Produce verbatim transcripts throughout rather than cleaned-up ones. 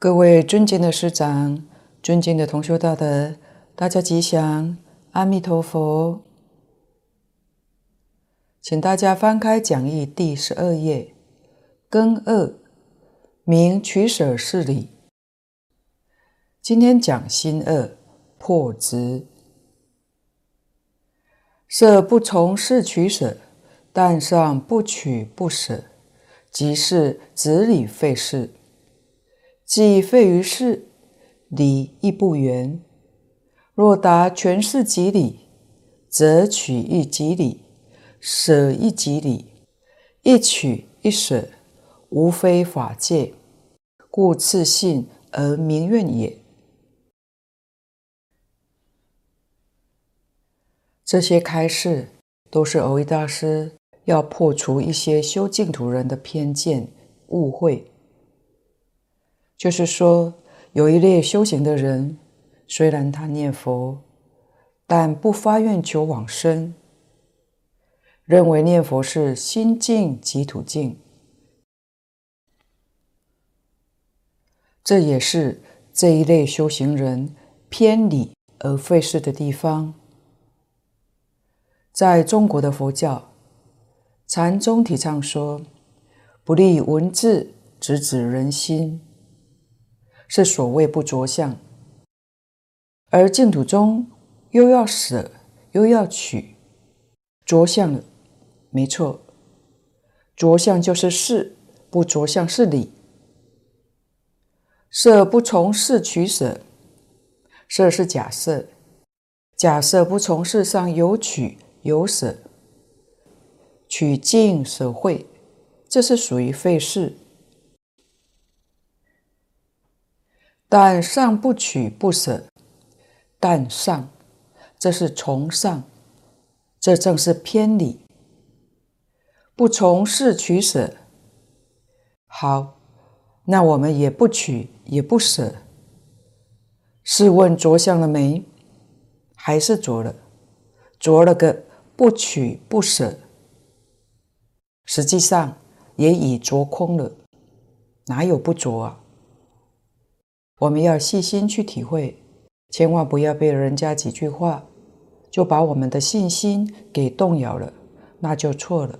各位尊敬的师长，尊敬的同修大德，大家吉祥，阿弥陀佛。请大家翻开讲义第十二页，庚二，明取舍事理。今天讲辛二，破执。舍不从事取舍，但上不取不舍，即是执理废事。既废于事，理亦不圆。若达全是即理，则取亦即理，舍亦即理，一取一舍，无非法界，故次信而明愿也。这些开示都是蕅益大师要破除一些修净土人的偏见误会。就是说，有一类修行的人，虽然他念佛，但不发愿求往生，认为念佛是心净即土净，这也是这一类修行人偏理而废事的地方。在中国的佛教，禅宗提倡说，不立文字，直指人心，是所谓不着相，而净土中又要舍又要取，着相了，没错，着相就是事，不着相是理。舍不从事取舍，舍是假设，假设不从事上有取有舍，取净舍慧，这是属于废事。但上不取不舍，但上，这是从上，这正是偏理。不从事取舍，好，那我们也不取也不舍。试问着相了没？还是着了，着了个不取不舍，实际上也已着空了，哪有不着啊？我们要细心去体会，千万不要被人家几句话就把我们的信心给动摇了，那就错了。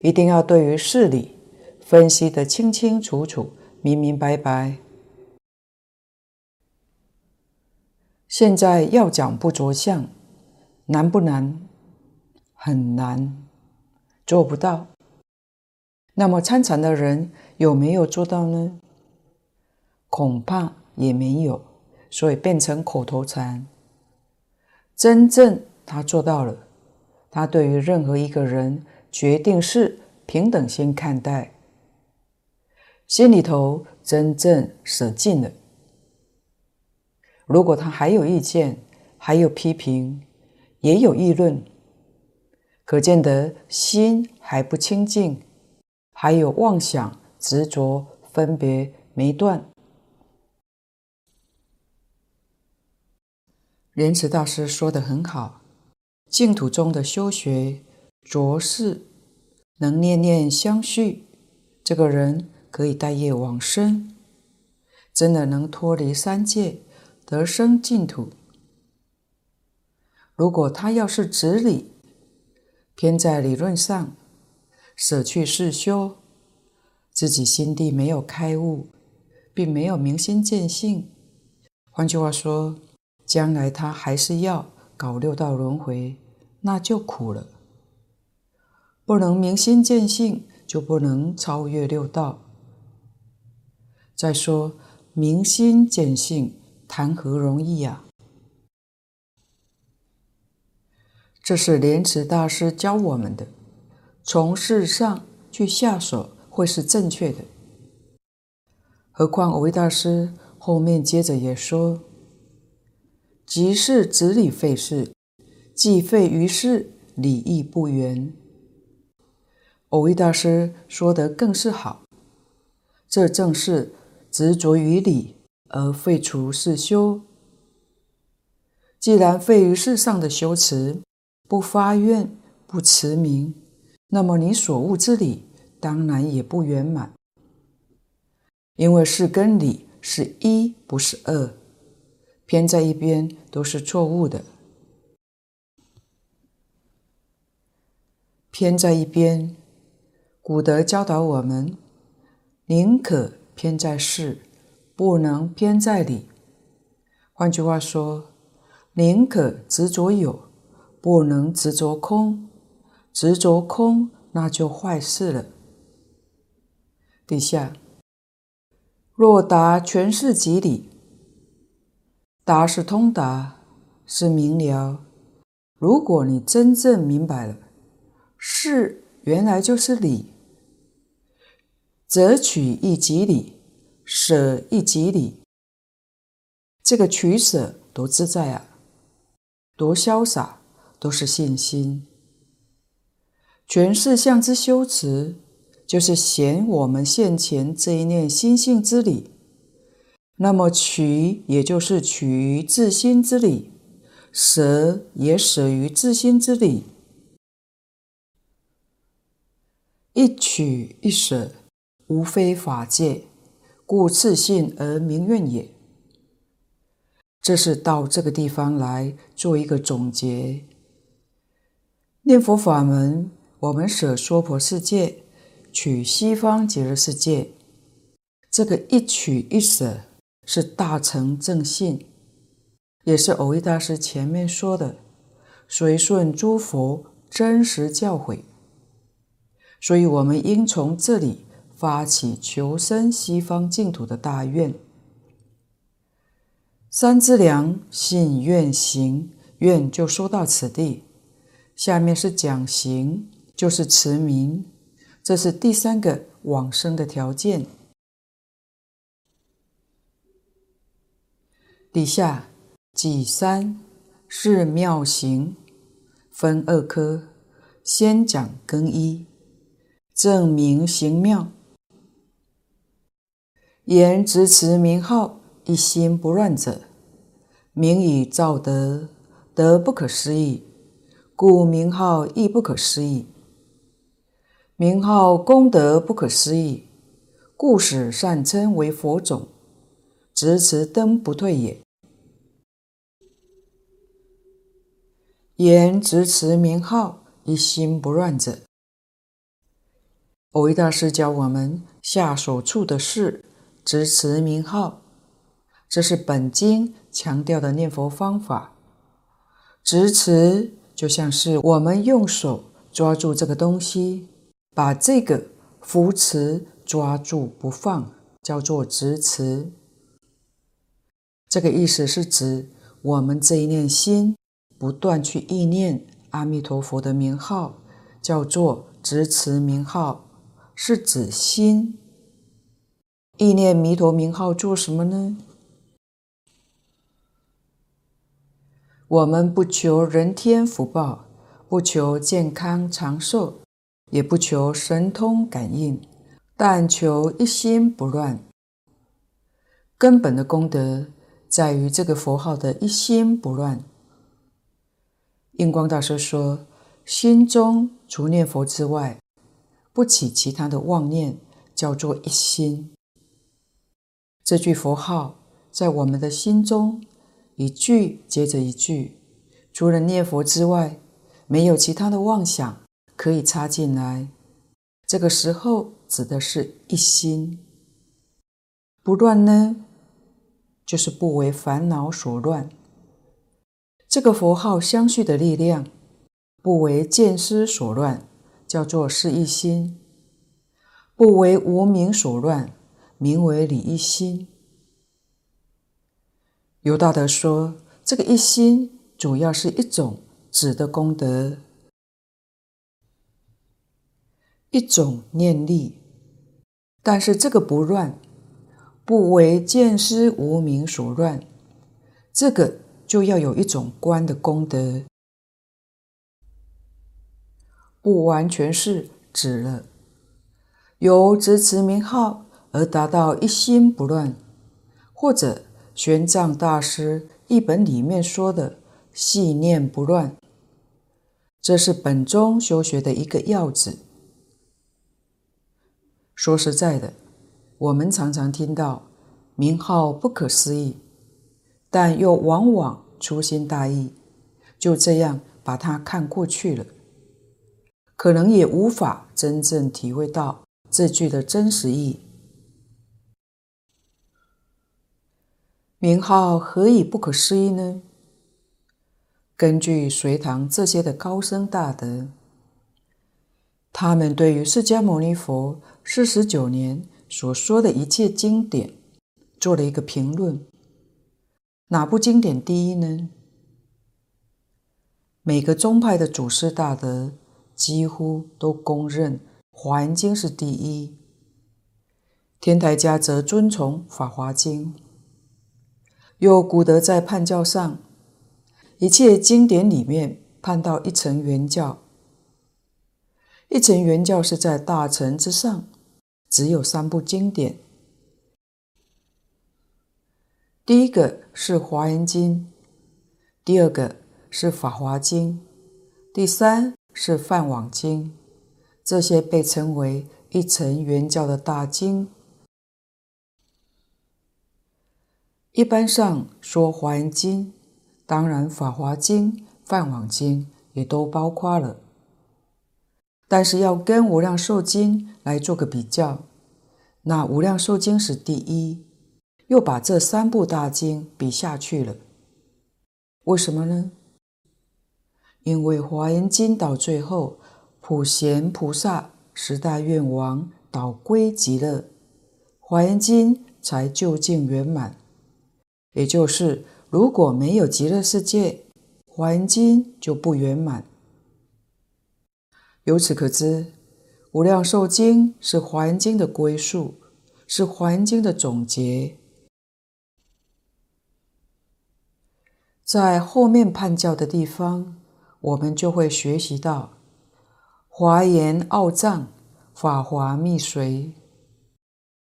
一定要对于事理分析得清清楚楚，明明白白。现在要讲不着相，难不难？很难，做不到。那么参禅的人有没有做到呢？恐怕也没有，所以变成口头禅。真正他做到了，他对于任何一个人决定是平等心看待，心里头真正舍尽了。如果他还有意见，还有批评，也有议论，可见得心还不清净，还有妄想、执着、分别没断。莲池大师说得很好，净土中的修学着事能念念相续，这个人可以待业往生，真的能脱离三界，得生净土。如果他要是执理，偏在理论上，舍去事修，自己心地没有开悟，并没有明心见性，换句话说，将来他还是要搞六道轮回，那就苦了。不能明心见性，就不能超越六道。再说明心见性谈何容易啊？这是莲池大师教我们的，从事上去下手会是正确的。何况蕅益大师后面接着也说，即是执理废事，既废于事，理亦不圆。蕅益大师说得更是好，这正是执着于理而废除事修。既然废于事上的修持，不发愿不持名，那么你所悟之理当然也不圆满。因为是跟理是一，不是二，偏在一边都是错误的。偏在一边，古德教导我们，宁可偏在事，不能偏在理。换句话说，宁可执着有，不能执着空。执着空，那就坏事了。底下，若达全是即理，达是通达，是明了。如果你真正明白了，是原来就是理，择取亦即理，舍亦即理。这个取舍多自在啊，多潇洒，都是信心。全是相之修持，就是显我们现前这一念心性之理。那么取也就是取于自心之理，舍也舍于自心之理。一取一舍，无非法界，故次信而明愿也。这是到这个地方来做一个总结。念佛法门，我们舍娑婆世界，取西方极乐世界，这个一取一舍是大乘正信，也是蕅益大师前面说的随顺诸佛真实教诲。所以我们应从这里发起求生西方净土的大愿。三资粮信愿行，愿就说到此地。下面是讲行，就是持名，这是第三个往生的条件。底下己三是妙行，分二科，先讲更一，证明行妙，言执持名号，一心不乱者，名以造德，德不可思议，故名号亦不可思议。名号功德不可思议，故使善称为佛种，执持灯不退也。言执持名号，一心不乱者，蕅益大师教我们下所处的是执持名号，这是本经强调的念佛方法。执持就像是我们用手抓住这个东西，把这个扶持抓住不放，叫做执持。这个意思是指我们这一念心不断去意念阿弥陀佛的名号，叫做执持名号，是指心意念弥陀名号做什么呢？我们不求人天福报，不求健康长寿，也不求神通感应，但求一心不乱。根本的功德在于这个佛号的一心不乱。印光大师说，心中除念佛之外，不起其他的妄念，叫做一心。这句佛号在我们的心中，一句接着一句，除了念佛之外，没有其他的妄想可以插进来。这个时候指的是一心不乱呢，就是不为烦恼所乱。这个佛号相续的力量，不为见思所乱，叫做是一心；不为无明所乱，名为理一心。尤大德说，这个一心主要是一种指的功德，一种念力，但是这个不乱，不为见思无明所乱，这个就要有一种观的功德，不完全是指了由执持名号而达到一心不乱，或者玄奘大师一本里面说的细念不乱，这是本宗修学的一个要旨。说实在的，我们常常听到名号不可思议，但又往往粗心大意，就这样把它看过去了，可能也无法真正体会到这句的真实意义。名号何以不可思议呢？根据隋唐这些的高僧大德，他们对于释迦牟尼佛四十九年所说的一切经典做了一个评论。哪部经典第一呢？每个宗派的祖师大德几乎都公认《华严经》是第一，天台家则尊崇《法华经》，又古德在判教上，一切经典里面判到一乘圆教。一乘圆教是在大乘之上，只有三部经典。第一个是《华严经》，第二个是《法华经》，第三是《梵网经》，这些被称为一乘圆教的大经。一般上说《华严经》，当然《法华经》、《梵网经》也都包括了，但是要跟《无量寿经》来做个比较，那《无量寿经》是第一，又把这三部大经比下去了。为什么呢？因为《华严经》到最后，普贤菩萨十大愿王导归极乐，《华严经》才究竟圆满。也就是，如果没有极乐世界，《华严经》就不圆满。由此可知，《无量寿经》是《华严经》的归宿，是《华严经》的总结。在后面判教的地方，我们就会学习到华严奥藏、法华密髓，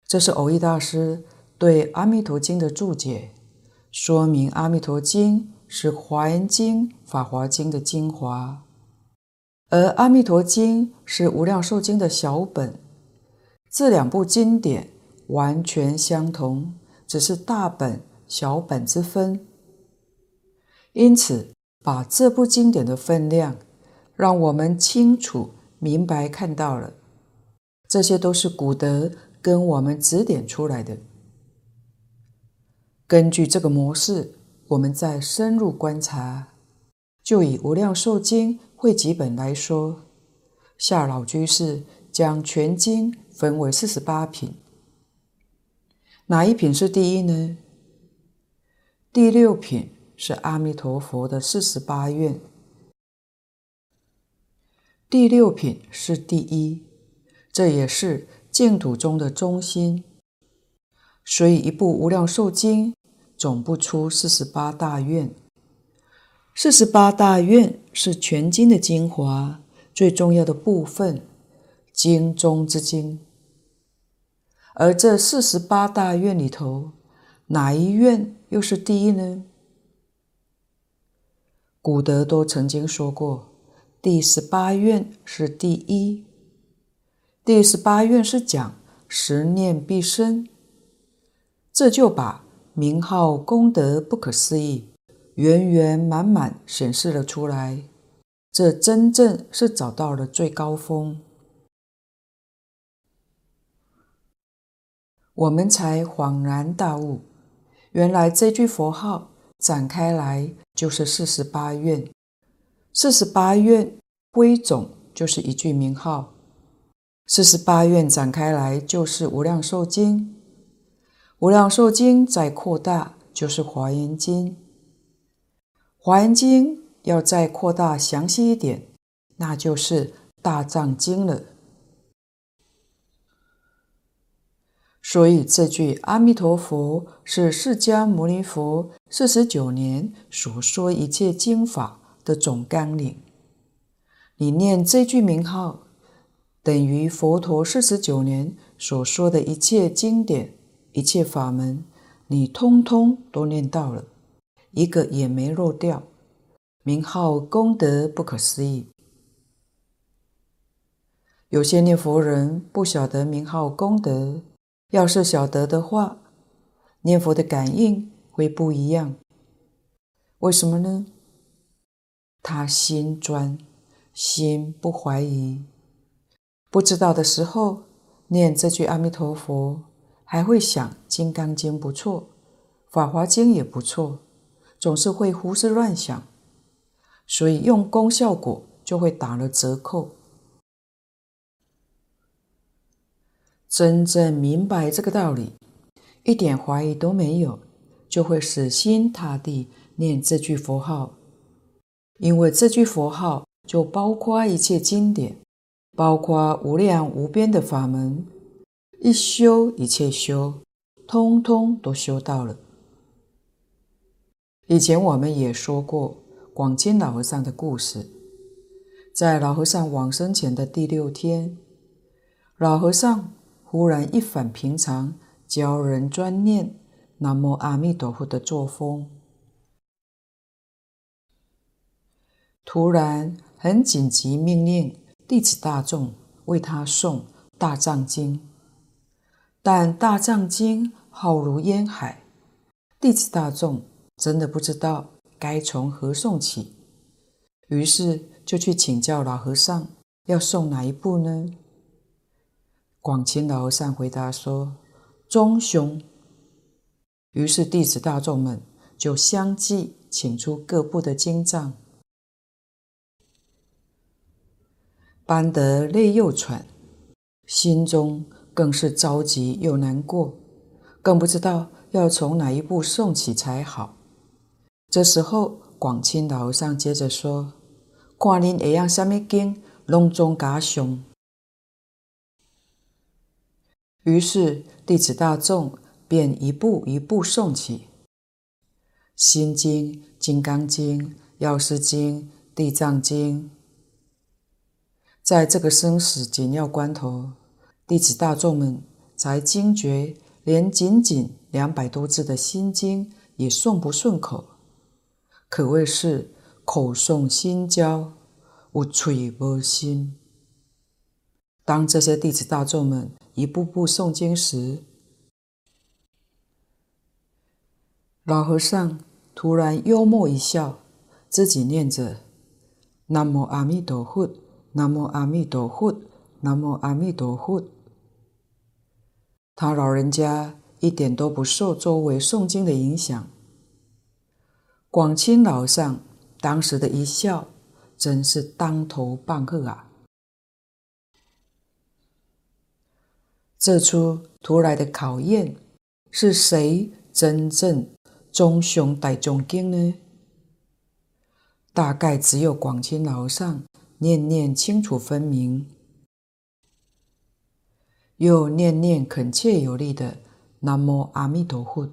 这是蕅益大师对《阿弥陀经》的注解。说明《阿弥陀经》是《华严经》、《法华经》的精华，而《阿弥陀经》是《无量寿经》的小本。这两部经典完全相同，只是大本、小本之分。因此，把这部经典的分量，让我们清楚明白看到了。这些都是古德跟我们指点出来的。根据这个模式，我们再深入观察，就以《无量寿经》汇集本来说，夏老居士将全经分为四十八品。哪一品是第一呢？第六品是阿弥陀佛的四十八愿。第六品是第一，这也是净土中的中心。所以一部《无量寿经》总不出四十八大愿，四十八大愿是全经的精华，最重要的部分，经中之经。而这四十八大愿里头，哪一愿又是第一呢？古德都曾经说过，第十八愿是第一。第十八愿是讲十念必生，这就把名号功德不可思议圆圆满满显示了出来，这真正是找到了最高峰。我们才恍然大悟，原来这句佛号展开来就是四十八愿，四十八愿归总就是一句名号，四十八愿展开来就是《无量寿经》，《无量寿经》再扩大就是《华严经》，《华严经》要再扩大详细一点，那就是《大藏经》了。所以这句阿弥陀佛是释迦牟尼佛四十九年所说一切经法的总纲领。你念这句名号，等于佛陀四十九年所说的一切经典、一切法门，你通通都念到了，一个也没漏掉。名号功德不可思议。有些念佛人不晓得名号功德，要是晓得的话，念佛的感应会不一样。为什么呢？他心专，心不怀疑。不知道的时候，念这句阿弥陀佛，还会想金刚经不错，法华经也不错，总是会胡思乱想，所以用功效果就会打了折扣。真正明白这个道理，一点怀疑都没有，就会死心塌地念这句佛号。因为这句佛号就包括一切经典，包括无量无边的法门，一修一切修，通通都修到了。以前我们也说过广钦老和尚的故事。在老和尚往生前的第六天，老和尚忽然一反平常教人专念南无阿弥陀佛的作风，突然很紧急命令弟子大众为他诵大藏经，但大藏经浩如烟海，弟子大众真的不知道该从何诵起，于是就去请教老和尚要诵哪一部呢？广钦老和尚回答说中庸。于是弟子大众们就相继请出各部的经藏，搬得泪又喘，心中更是着急又难过，更不知道要从哪一部诵起才好。这时候广钦老和尚接着说，看您会用什么经拢总甲诵。于是弟子大众便一步一步诵起心经、金刚经、药师经、地藏经。在这个生死紧要关头，弟子大众们才惊觉连仅仅两百多字的心经也诵不顺口，可谓是口诵心焦，有嘴无心。当这些弟子大众们一步步诵经时，老和尚突然幽默一笑，自己念着南无阿弥陀佛，南无阿弥陀佛，南无阿弥陀佛。他老人家一点都不受周围诵经的影响。广钦老和尚当时的一笑真是当头棒喝啊！这出突来的考验，是谁真正忠雄大众经呢？大概只有广钦老和尚念念清楚分明，又念念恳切有力的南无阿弥陀佛，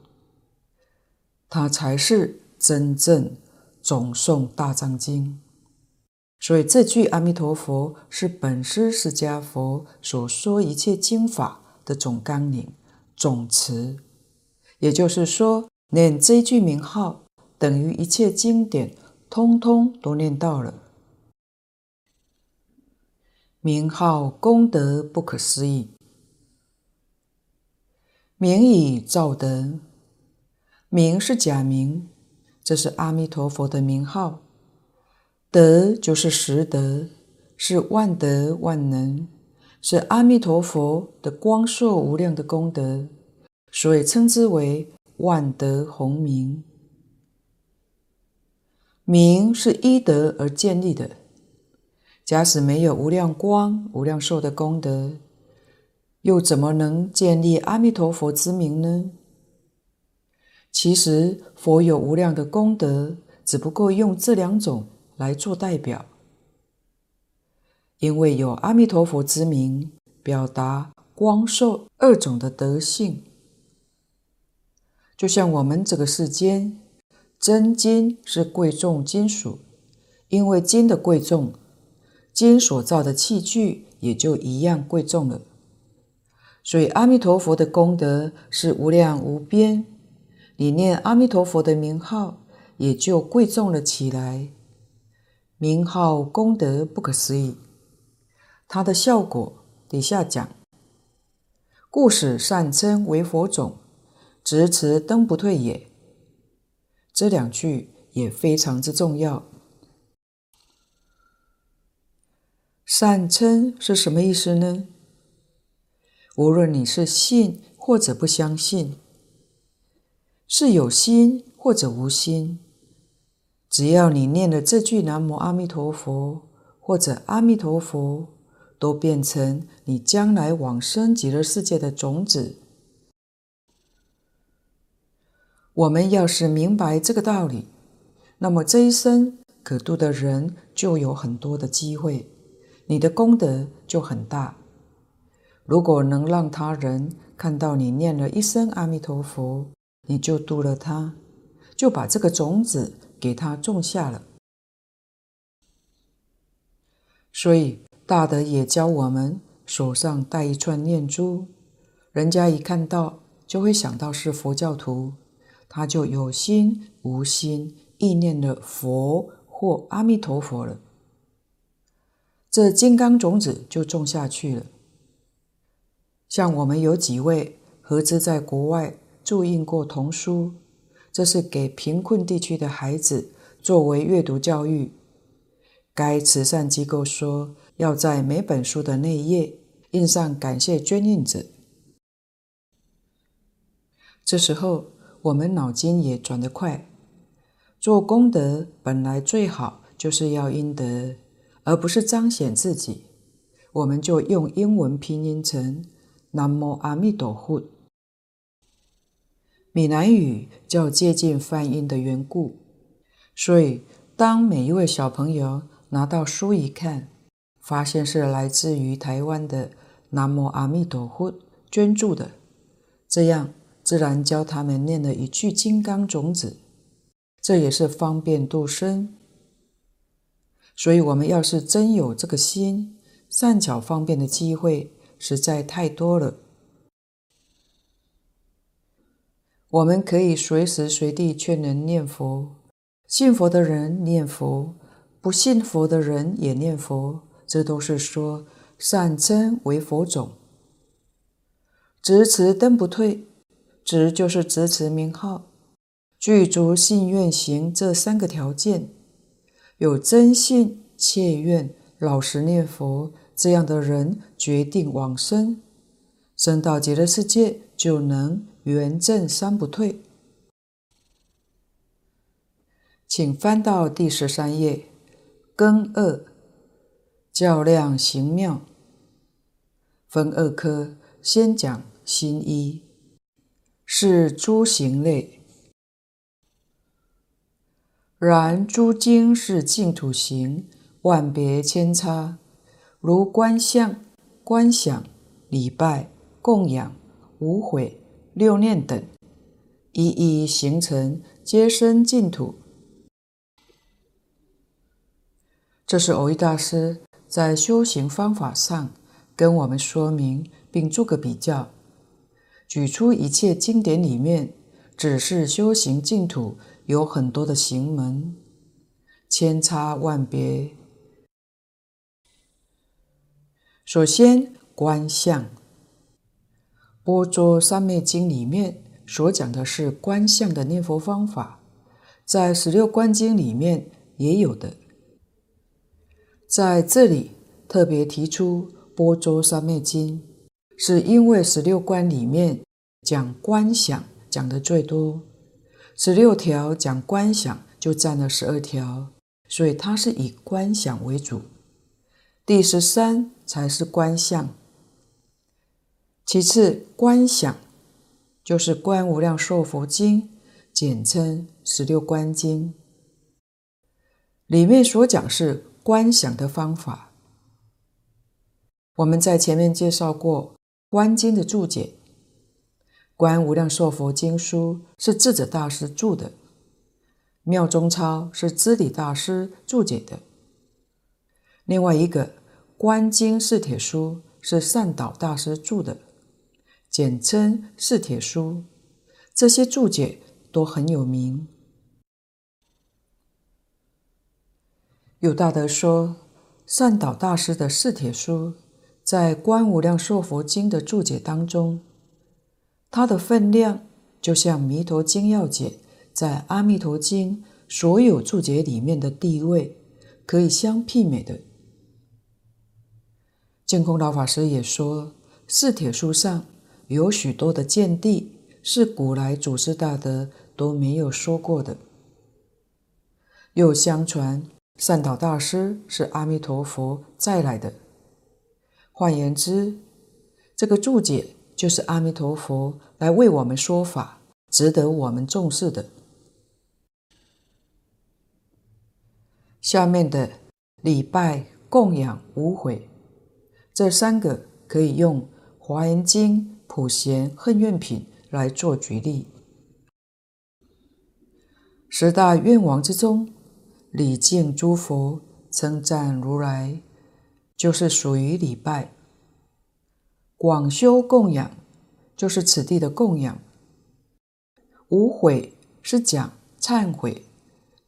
他才是真正总诵大藏经。所以这句阿弥陀佛是本师释迦佛所说一切经法的总纲领、总持，也就是说，念这句名号，等于一切经典，通通都念到了。名号功德不可思议，名以造德，名是假名，这是阿弥陀佛的名号，德就是实德，是万德万能，是阿弥陀佛的光烁无量的功德，所以称之为万德洪名。名是依德而建立的，假使没有无量光、无量寿的功德，又怎么能建立阿弥陀佛之名呢？其实佛有无量的功德，只不过用这两种来做代表，因为有阿弥陀佛之名，表达光寿二种的德性。就像我们这个世间，真金是贵重金属，因为金的贵重，金所造的器具也就一样贵重了。所以阿弥陀佛的功德是无量无边，你念阿弥陀佛的名号也就贵重了起来。名号功德不可思议，它的效果底下讲，故使善称为佛种，直持登不退也。这两句也非常之重要。善称是什么意思呢？无论你是信或者不相信，是有心或者无心，只要你念了这句南无阿弥陀佛或者阿弥陀佛，都变成你将来往生极乐世界的种子。我们要是明白这个道理，那么这一生可度的人就有很多的机会，你的功德就很大。如果能让他人看到你念了一声阿弥陀佛，你就度了他，就把这个种子给他种下了。所以大德也教我们手上戴一串念珠，人家一看到就会想到是佛教徒，他就有心无心意念了佛或阿弥陀佛了，这金刚种子就种下去了。像我们有几位合资在国外注印过童书，这是给贫困地区的孩子作为阅读教育。该慈善机构说要在每本书的内页印上感谢捐印者。这时候我们脑筋也转得快，做功德本来最好就是要阴德，而不是彰显自己，我们就用英文拼音成南无阿弥陀佛。闽南语较接近梵音的缘故，所以当每一位小朋友拿到书一看，发现是来自于台湾的南无阿弥陀佛捐助的，这样自然教他们念了一句金刚种子，这也是方便度生。所以我们要是真有这个心，善巧方便的机会实在太多了。我们可以随时随地劝人念佛，信佛的人念佛，不信佛的人也念佛，这都是说善称为佛种。直持登不退，直就是直持名号，具足信愿行这三个条件，有真信切愿老实念佛，这样的人决定往生，生到极乐世界就能圆证三不退。请翻到第十三页庚二，较量行妙分二科，先讲心一，是诸行类。然诸经是净土行，万别千差，如观相、观想、礼拜、供养、无悔、六念等，一一形成，皆生净土。这是蕅益大师在修行方法上跟我们说明并做个比较，举出一切经典里面只是修行净土有很多的行门，千差万别。首先观相，《般若三昧经》里面所讲的是观相的念佛方法，在十六观经里面也有的，在这里特别提出般若三昧经，是因为十六观里面讲观想讲的最多，十六条讲观想就占了十二条，所以它是以观想为主，第十三才是观相。其次观想就是《观无量寿佛经》，简称十六观经，里面所讲是观想的方法。我们在前面介绍过观经的注解，《观无量寿佛经》书是智者大师注的，妙宗钞是知礼大师注解的，另外一个《观经四帖书》是善导大师注的，简称四帖书，这些注解都很有名。有大德说，善导大师的四帖书在《观无量寿佛经》的注解当中，它的分量就像弥陀经要解在《阿弥陀经》所有注解里面的地位可以相媲美的。净空老法师也说，四帖书上有许多的见地是古来祖师大德都没有说过的。又相传善导大师是阿弥陀佛再来的，换言之，这个注解就是阿弥陀佛来为我们说法，值得我们重视的。下面的礼拜、供养、无悔，这三个可以用《华严经》《普贤恨愿品》来做举例。十大愿王之中，礼敬诸佛，称赞如来，就是属于礼拜。广修供养就是此地的供养。无悔是讲忏悔、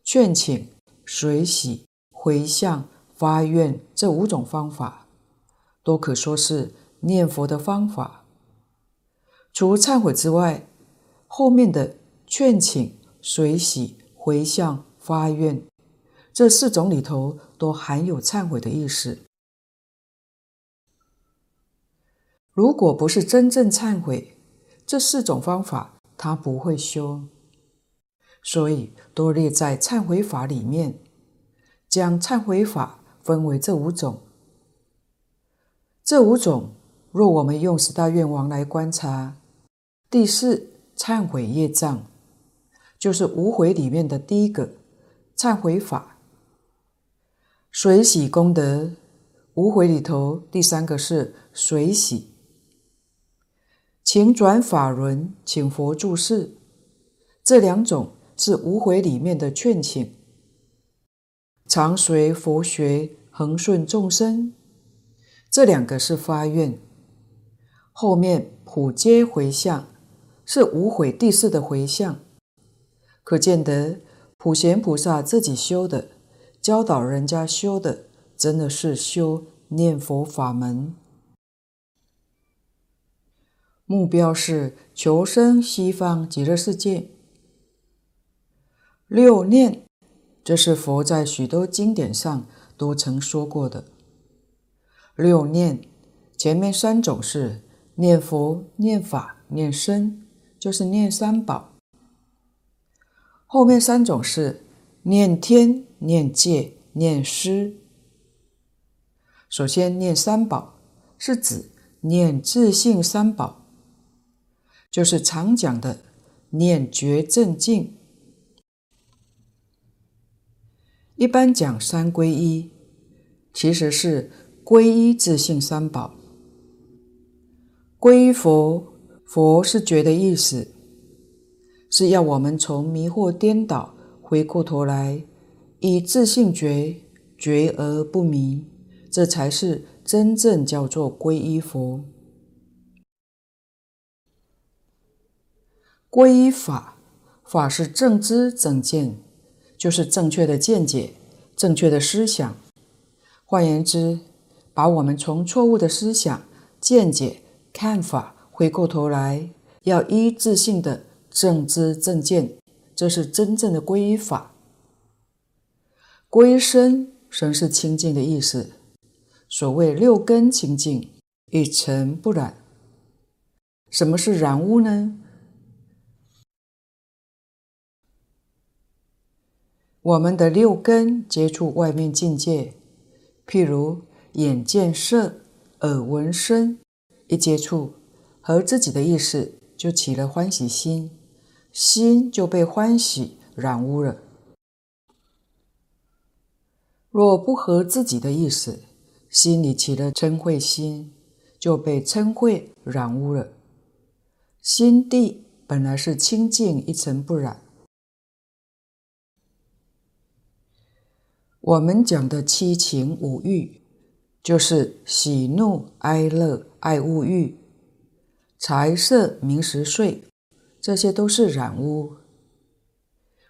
劝请、随喜、回向、发愿，这五种方法都可说是念佛的方法。除忏悔之外，后面的劝请、随喜、回向、发愿这四种里头都含有忏悔的意思。如果不是真正忏悔，这四种方法他不会修，所以都列在忏悔法里面，将忏悔法分为这五种。这五种若我们用十大愿王来观察，第四忏悔业障，就是无悔里面的第一个忏悔法。随喜功德，无悔里头第三个是随喜。请转法轮，请佛注释，这两种是无悔里面的劝请。常随佛学，恒顺众生，这两个是发愿。后面普皆回向是无悔第四的回向，可见得普贤菩萨自己修的，教导人家修的，真的是修念佛法门，目标是求生西方极乐世界。六念，这是佛在许多经典上都曾说过的。六念前面三种是念佛、念法、念身，就是念三宝。后面三种是念天、念戒、念施。首先念三宝是指念自性三宝，就是常讲的念觉正净。一般讲三皈依，其实是皈依自性三宝。皈依佛，佛是觉的意思，是要我们从迷惑颠倒回过头来，以自性觉，觉而不迷，这才是真正叫做皈依佛。皈依法，法是正知正见，就是正确的见解、正确的思想。换言之，把我们从错误的思想、见解、看法回过头来，要依自性的正知正见，这是真正的皈依法。皈依身，身是清净的意思，所谓六根清净，一尘不染。什么是染污呢？我们的六根接触外面境界，譬如眼见色，耳闻声，一接触和自己的意识就起了欢喜心，心就被欢喜染污了。若不合自己的意识，心里起了嗔恚心，就被嗔恚染污了。心地本来是清净一尘不染。我们讲的七情五欲，就是喜怒哀乐爱恶欲、财色名食睡，这些都是染污。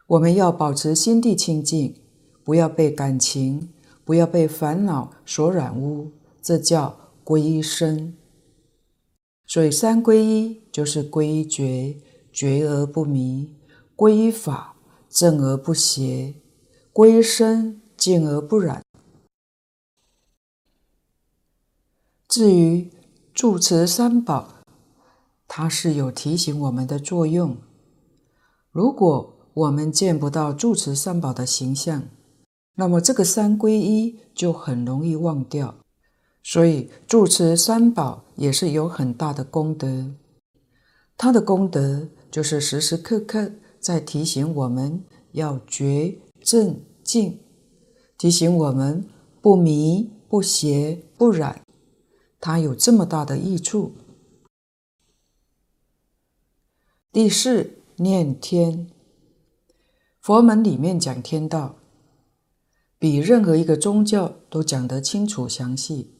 我们要保持心地清净，不要被感情、不要被烦恼所染污，这叫皈依身。所以三皈依就是皈依觉，觉而不迷；皈依法，正而不邪；皈依身，净而不染。至于住持三宝，它是有提醒我们的作用。如果我们见不到住持三宝的形象，那么这个三皈依就很容易忘掉。所以住持三宝也是有很大的功德，它的功德就是时时刻刻在提醒我们要觉正净，提醒我们不迷不邪不染，它有这么大的益处。第四，念天。佛门里面讲天道，比任何一个宗教都讲得清楚详细。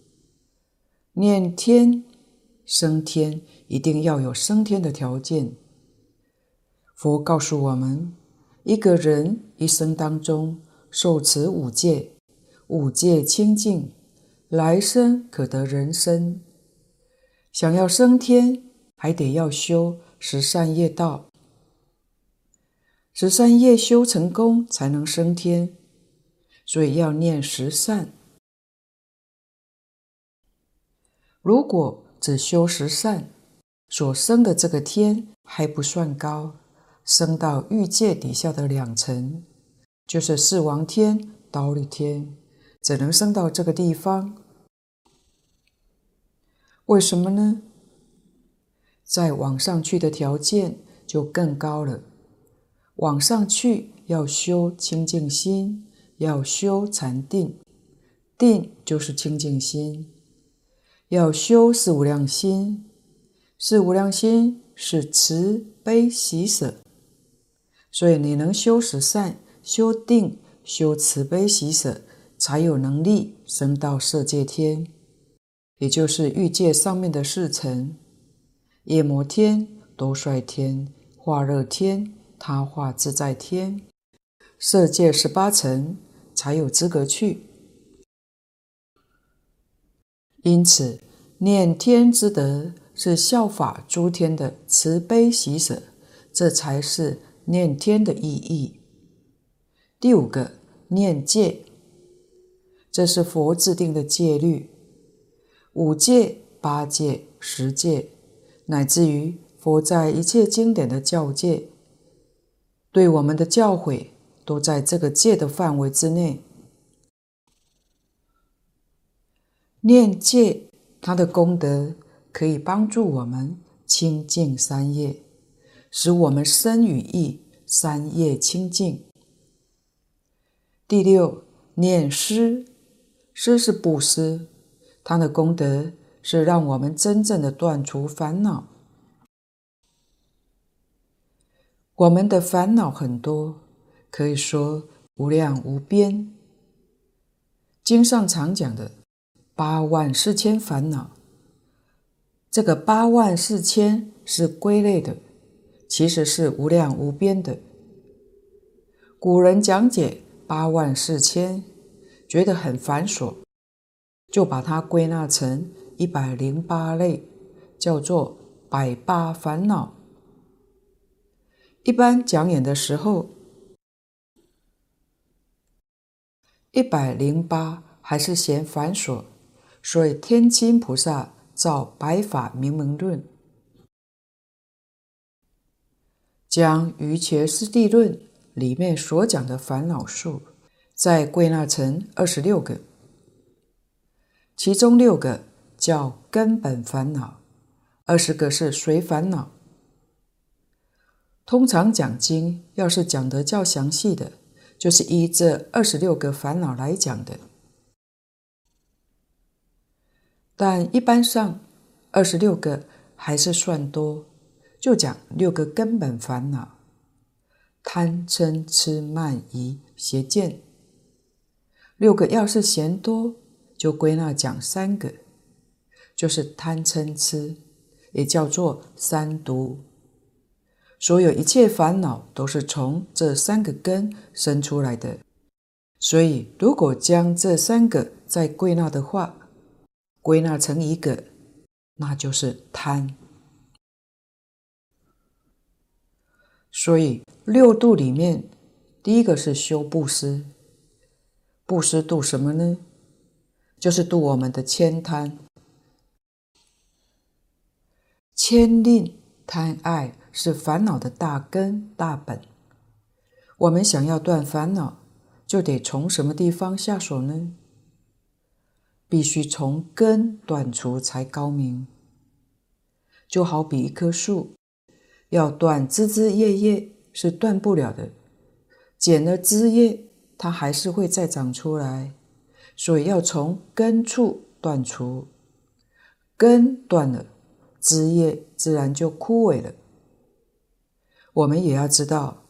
念天升天一定要有升天的条件。佛告诉我们，一个人一生当中受持五戒，五戒清净，来生可得人身。想要升天，还得要修十善业道，十善业修成功才能升天，所以要念十善。如果只修十善，所升的这个天还不算高，升到欲界底下的两层，就是四王天、忉利天，只能升到这个地方。为什么呢？再往上去的条件就更高了，往上去要修清净心，要修禅定，定就是清净心，要修四无量心，四无量心是慈悲喜舍，所以你能修十善、修定、修慈悲喜舍，才有能力升到色界天，也就是欲界上面的四层。夜摩天、兜率天、化热天、他化自在天，色界十八层才有资格去。因此念天之德是效法诸天的慈悲喜舍，这才是念天的意义。第五个，念戒，这是佛制定的戒律，五戒、八戒、十戒，乃至于佛在一切经典的教戒，对我们的教诲都在这个戒的范围之内。念戒它的功德可以帮助我们清净三业，使我们身与意三业清净。第六，念施，施是布施，它的功德是让我们真正的断除烦恼。我们的烦恼很多，可以说无量无边。经上常讲的八万四千烦恼，这个八万四千是归类的，其实是无量无边的。古人讲解八万四千，觉得很繁琐，就把它归纳成一百零八类，叫做百八烦恼。一般讲演的时候，一百零八还是嫌繁琐，所以天亲菩萨造百法明门论，将瑜伽师地论里面所讲的烦恼数，再归纳成二十六个，其中六个叫根本烦恼，二十个是随烦恼。通常讲经要是讲得较详细的，就是依这二十六个烦恼来讲的，但一般上二十六个还是算多，就讲六个根本烦恼：贪嗔痴慢疑邪见。六个要是嫌多，就归纳讲三个，就是贪嗔痴，也叫做三毒。所有一切烦恼都是从这三个根生出来的，所以如果将这三个再归纳的话，归纳成一个，那就是贪。所以六度里面，第一个是修布施。布施度什么呢？就是度我们的悭贪。悭吝贪爱是烦恼的大根大本。我们想要断烦恼，就得从什么地方下手呢？必须从根断除才高明。就好比一棵树，要断枝枝叶叶是断不了的，剪了枝叶它还是会再长出来，所以要从根处断除。根断了，枝叶自然就枯萎了。我们也要知道，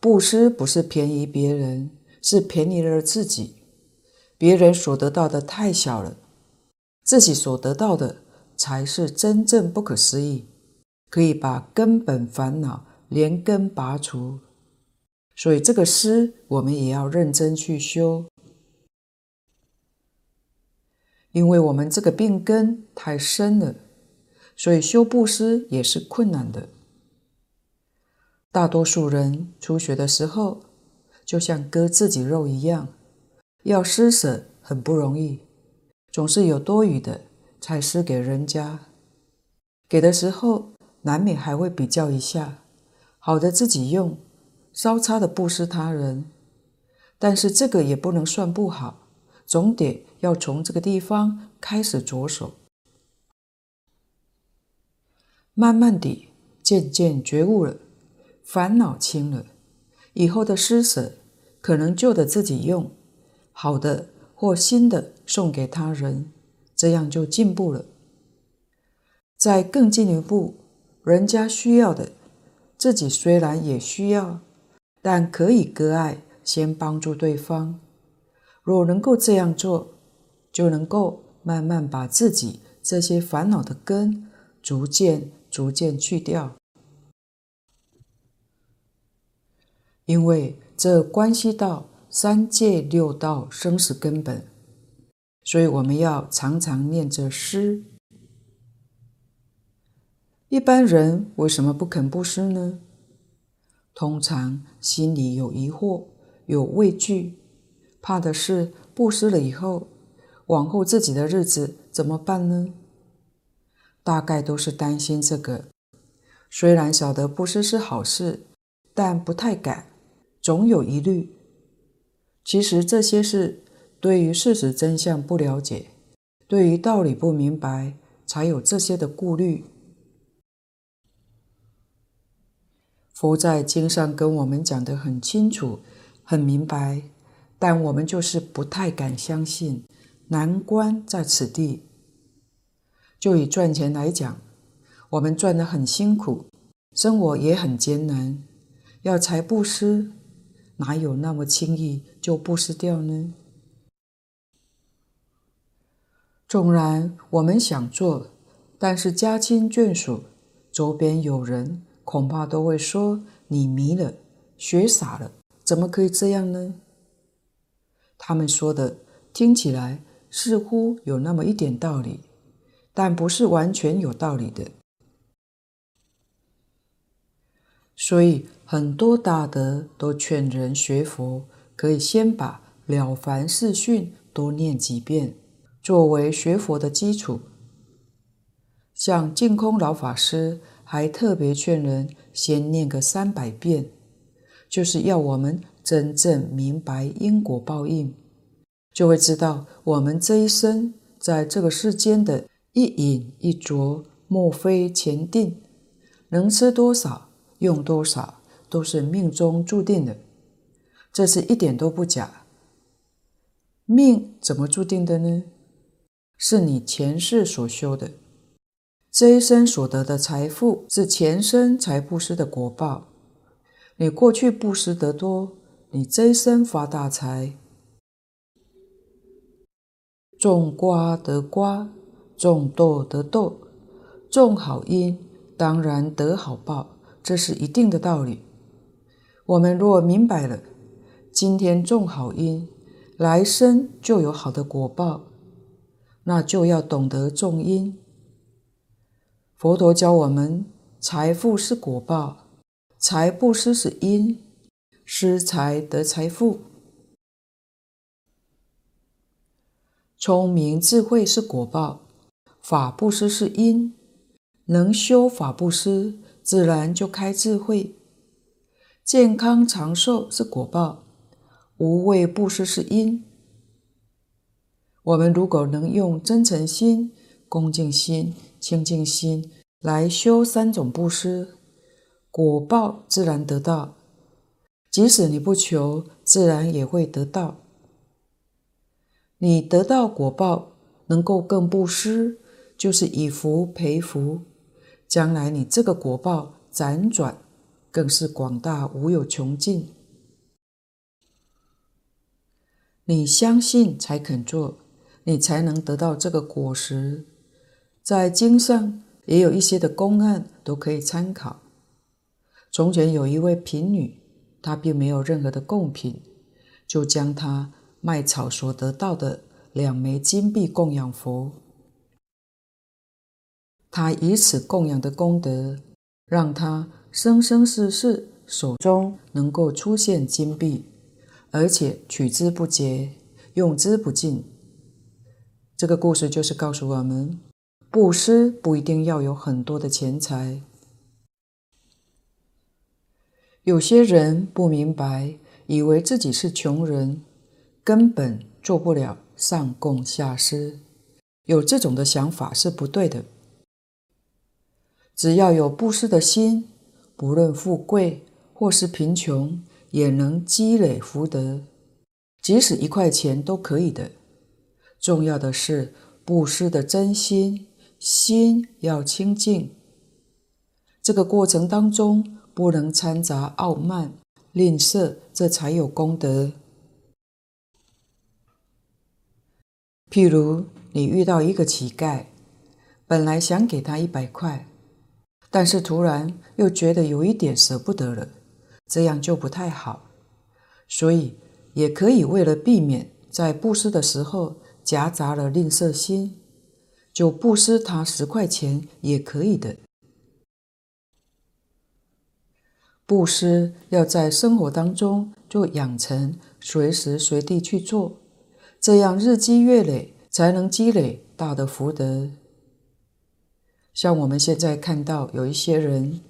布施不是便宜别人，是便宜了自己。别人所得到的太小了，自己所得到的才是真正不可思议，可以把根本烦恼连根拔除。所以这个施我们也要认真去修，因为我们这个病根太深了，所以修布施也是困难的。大多数人初学的时候，就像割自己肉一样，要施舍很不容易，总是有多余的才施给人家。给的时候难免还会比较一下，好的自己用，稍差的布施他人，但是这个也不能算不好，总得要从这个地方开始着手。慢慢地渐渐觉悟了，烦恼轻了，以后的施舍可能旧的自己用，好的或新的送给他人，这样就进步了。再更进一步，人家需要的自己虽然也需要，但可以割爱，先帮助对方。若能够这样做，就能够慢慢把自己这些烦恼的根逐渐逐渐去掉。因为这关系到三界六道生死根本，所以我们要常常念着施。一般人为什么不肯布施呢？通常心里有疑惑，有畏惧，怕的是布施了以后，往后自己的日子怎么办呢？大概都是担心这个。虽然晓得布施是好事，但不太敢，总有疑虑。其实这些是对于事实真相不了解，对于道理不明白，才有这些的顾虑。佛在经上跟我们讲得很清楚，很明白，但我们就是不太敢相信。难关在此地。就以赚钱来讲，我们赚得很辛苦，生活也很艰难，要财布施，哪有那么轻易就布施掉呢？纵然我们想做，但是家亲眷属、周边友人恐怕都会说，你迷了，学傻了，怎么可以这样呢？他们说的听起来似乎有那么一点道理，但不是完全有道理的。所以很多大德都劝人学佛，可以先把了凡四训多念几遍，作为学佛的基础。像净空老法师还特别劝人先念个三百遍，就是要我们真正明白因果报应，就会知道我们这一生在这个世间的一饮一啄，莫非前定，能吃多少用多少都是命中注定的，这是一点都不假。命怎么注定的呢？是你前世所修的。这一生所得的财富是前生财布施的果报，你过去布施得多，你这一生发大财。种瓜得瓜，种豆得豆，种好因当然得好报，这是一定的道理。我们若明白了，今天种好因，来生就有好的果报。那就要懂得种因。佛陀教我们，财富是果报，财布施是因，施财得财富。聪明智慧是果报，法布施是因，能修法布施，自然就开智慧。健康长寿是果报，无畏布施是因。我们如果能用真诚心、恭敬心、清净心来修三种布施，果报自然得到，即使你不求，自然也会得到。你得到果报，能够更布施，就是以福培福，将来你这个果报辗转更是广大无有穷尽。你相信才肯做，你才能得到这个果实。在经上也有一些的公案都可以参考。从前有一位贫女，她并没有任何的贡品，就将她卖草所得到的两枚金币供养佛。她以此供养的功德，让她生生世世手中能够出现金币，而且取之不竭，用之不尽。这个故事就是告诉我们，布施不一定要有很多的钱财。有些人不明白，以为自己是穷人，根本做不了上供下施，有这种的想法是不对的。只要有布施的心，不论富贵或是贫穷，也能积累福德，即使一块钱都可以的。重要的是布施的真心，心要清净。这个过程当中不能掺杂傲慢、吝啬，这才有功德。譬如你遇到一个乞丐，本来想给他一百块，但是突然又觉得有一点舍不得了，这样就不太好。所以也可以为了避免在布施的时候夹杂了吝啬心，就布施他十块钱也可以的。布施要在生活当中就养成随时随地去做，这样日积月累才能积累大的福德。像我们现在看到有一些人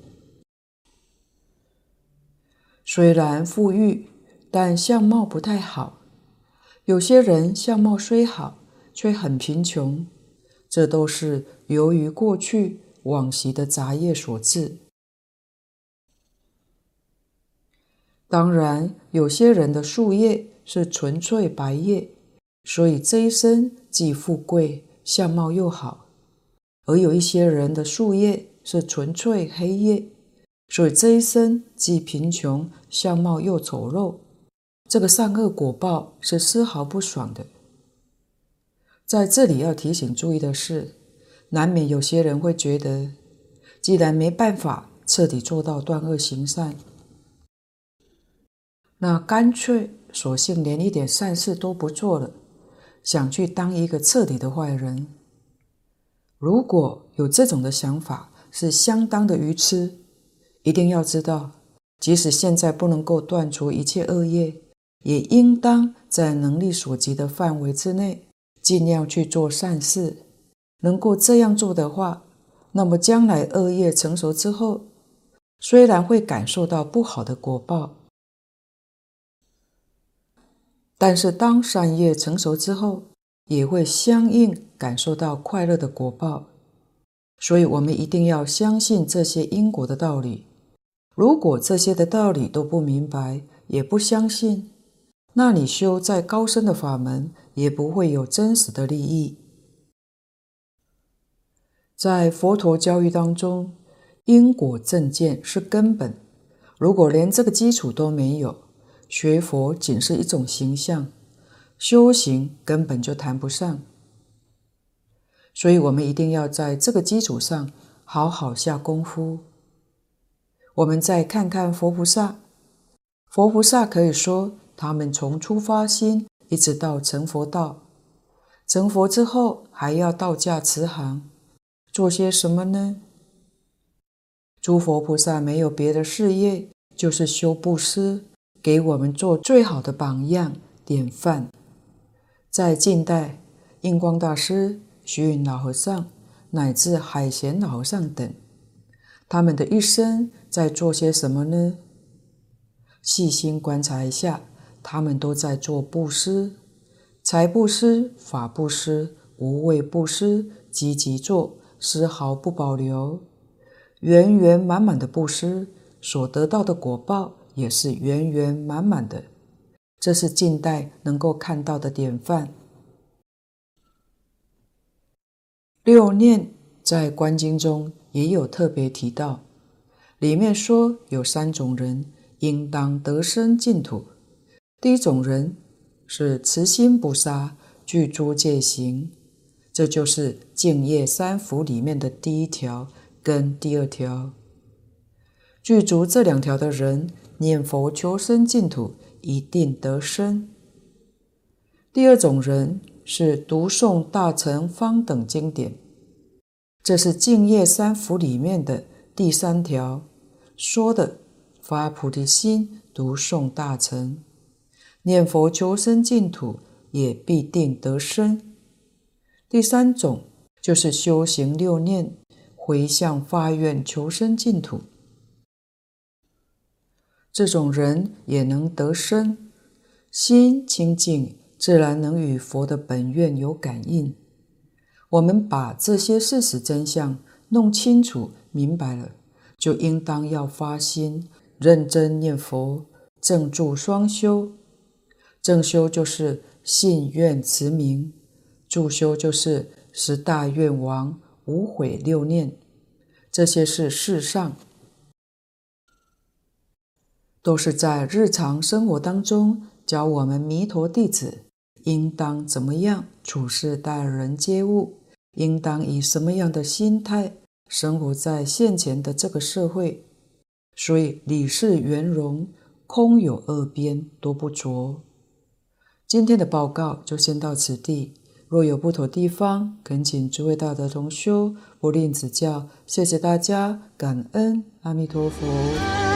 虽然富裕，但相貌不太好，有些人相貌虽好却很贫穷，这都是由于过去往昔的杂业所致。当然有些人的树叶是纯粹白叶，所以这一生既富贵，相貌又好。而有一些人的树叶是纯粹黑夜，所以这一生既贫穷，相貌又丑陋，这个善恶果报是丝毫不爽的。在这里要提醒注意的是，难免有些人会觉得，既然没办法彻底做到断恶行善，那干脆索性连一点善事都不做了，想去当一个彻底的坏人。如果有这种的想法，是相当的愚痴。一定要知道，即使现在不能够断除一切恶业，也应当在能力所及的范围之内，尽量去做善事。能够这样做的话，那么将来恶业成熟之后，虽然会感受到不好的果报，但是当善业成熟之后，也会相应感受到快乐的果报。所以我们一定要相信这些因果的道理。如果这些的道理都不明白，也不相信，那你修再高深的法门也不会有真实的利益。在佛陀教育当中，因果正见是根本，如果连这个基础都没有，学佛仅是一种形象，修行根本就谈不上。所以我们一定要在这个基础上好好下功夫。我们再看看佛菩萨，佛菩萨可以说他们从出发心一直到成佛道，成佛之后还要道驾慈航，做些什么呢？诸佛菩萨没有别的事业，就是修布施，给我们做最好的榜样典范。在近代，印光大师、虚云老和尚乃至海贤老和尚等，他们的一生在做些什么呢？细心观察一下，他们都在做布施，财布施、法布施、无畏布施，积极做，丝毫不保留，源源满满的布施，所得到的果报也是源源满满的。这是近代能够看到的典范。六念在《观经》中也有特别提到，里面说有三种人应当得生净土。第一种人是慈心不杀，具诸戒行，这就是净业三福里面的第一条跟第二条。具足这两条的人，念佛求生净土，一定得生。第二种人是读诵大乘方等经典，这是净业三福里面的第三条，说的发菩提心，读诵大乘，念佛求生净土，也必定得生。第三种就是修行六念，回向发愿求生净土，这种人也能得生。心清净，自然能与佛的本愿有感应。我们把这些事实真相弄清楚明白了，就应当要发心认真念佛，正住双修。正修就是信愿持名，助修就是十大愿王、无悔六念，这些是世上都是在日常生活当中教我们弥陀弟子应当怎么样处事待人接物，应当以什么样的心态生活在现前的这个社会。所以理事圆融，空有二边多不着。今天的报告就先到此地，若有不妥地方，恳请诸位大德同修不吝指教。谢谢大家，感恩阿弥陀佛。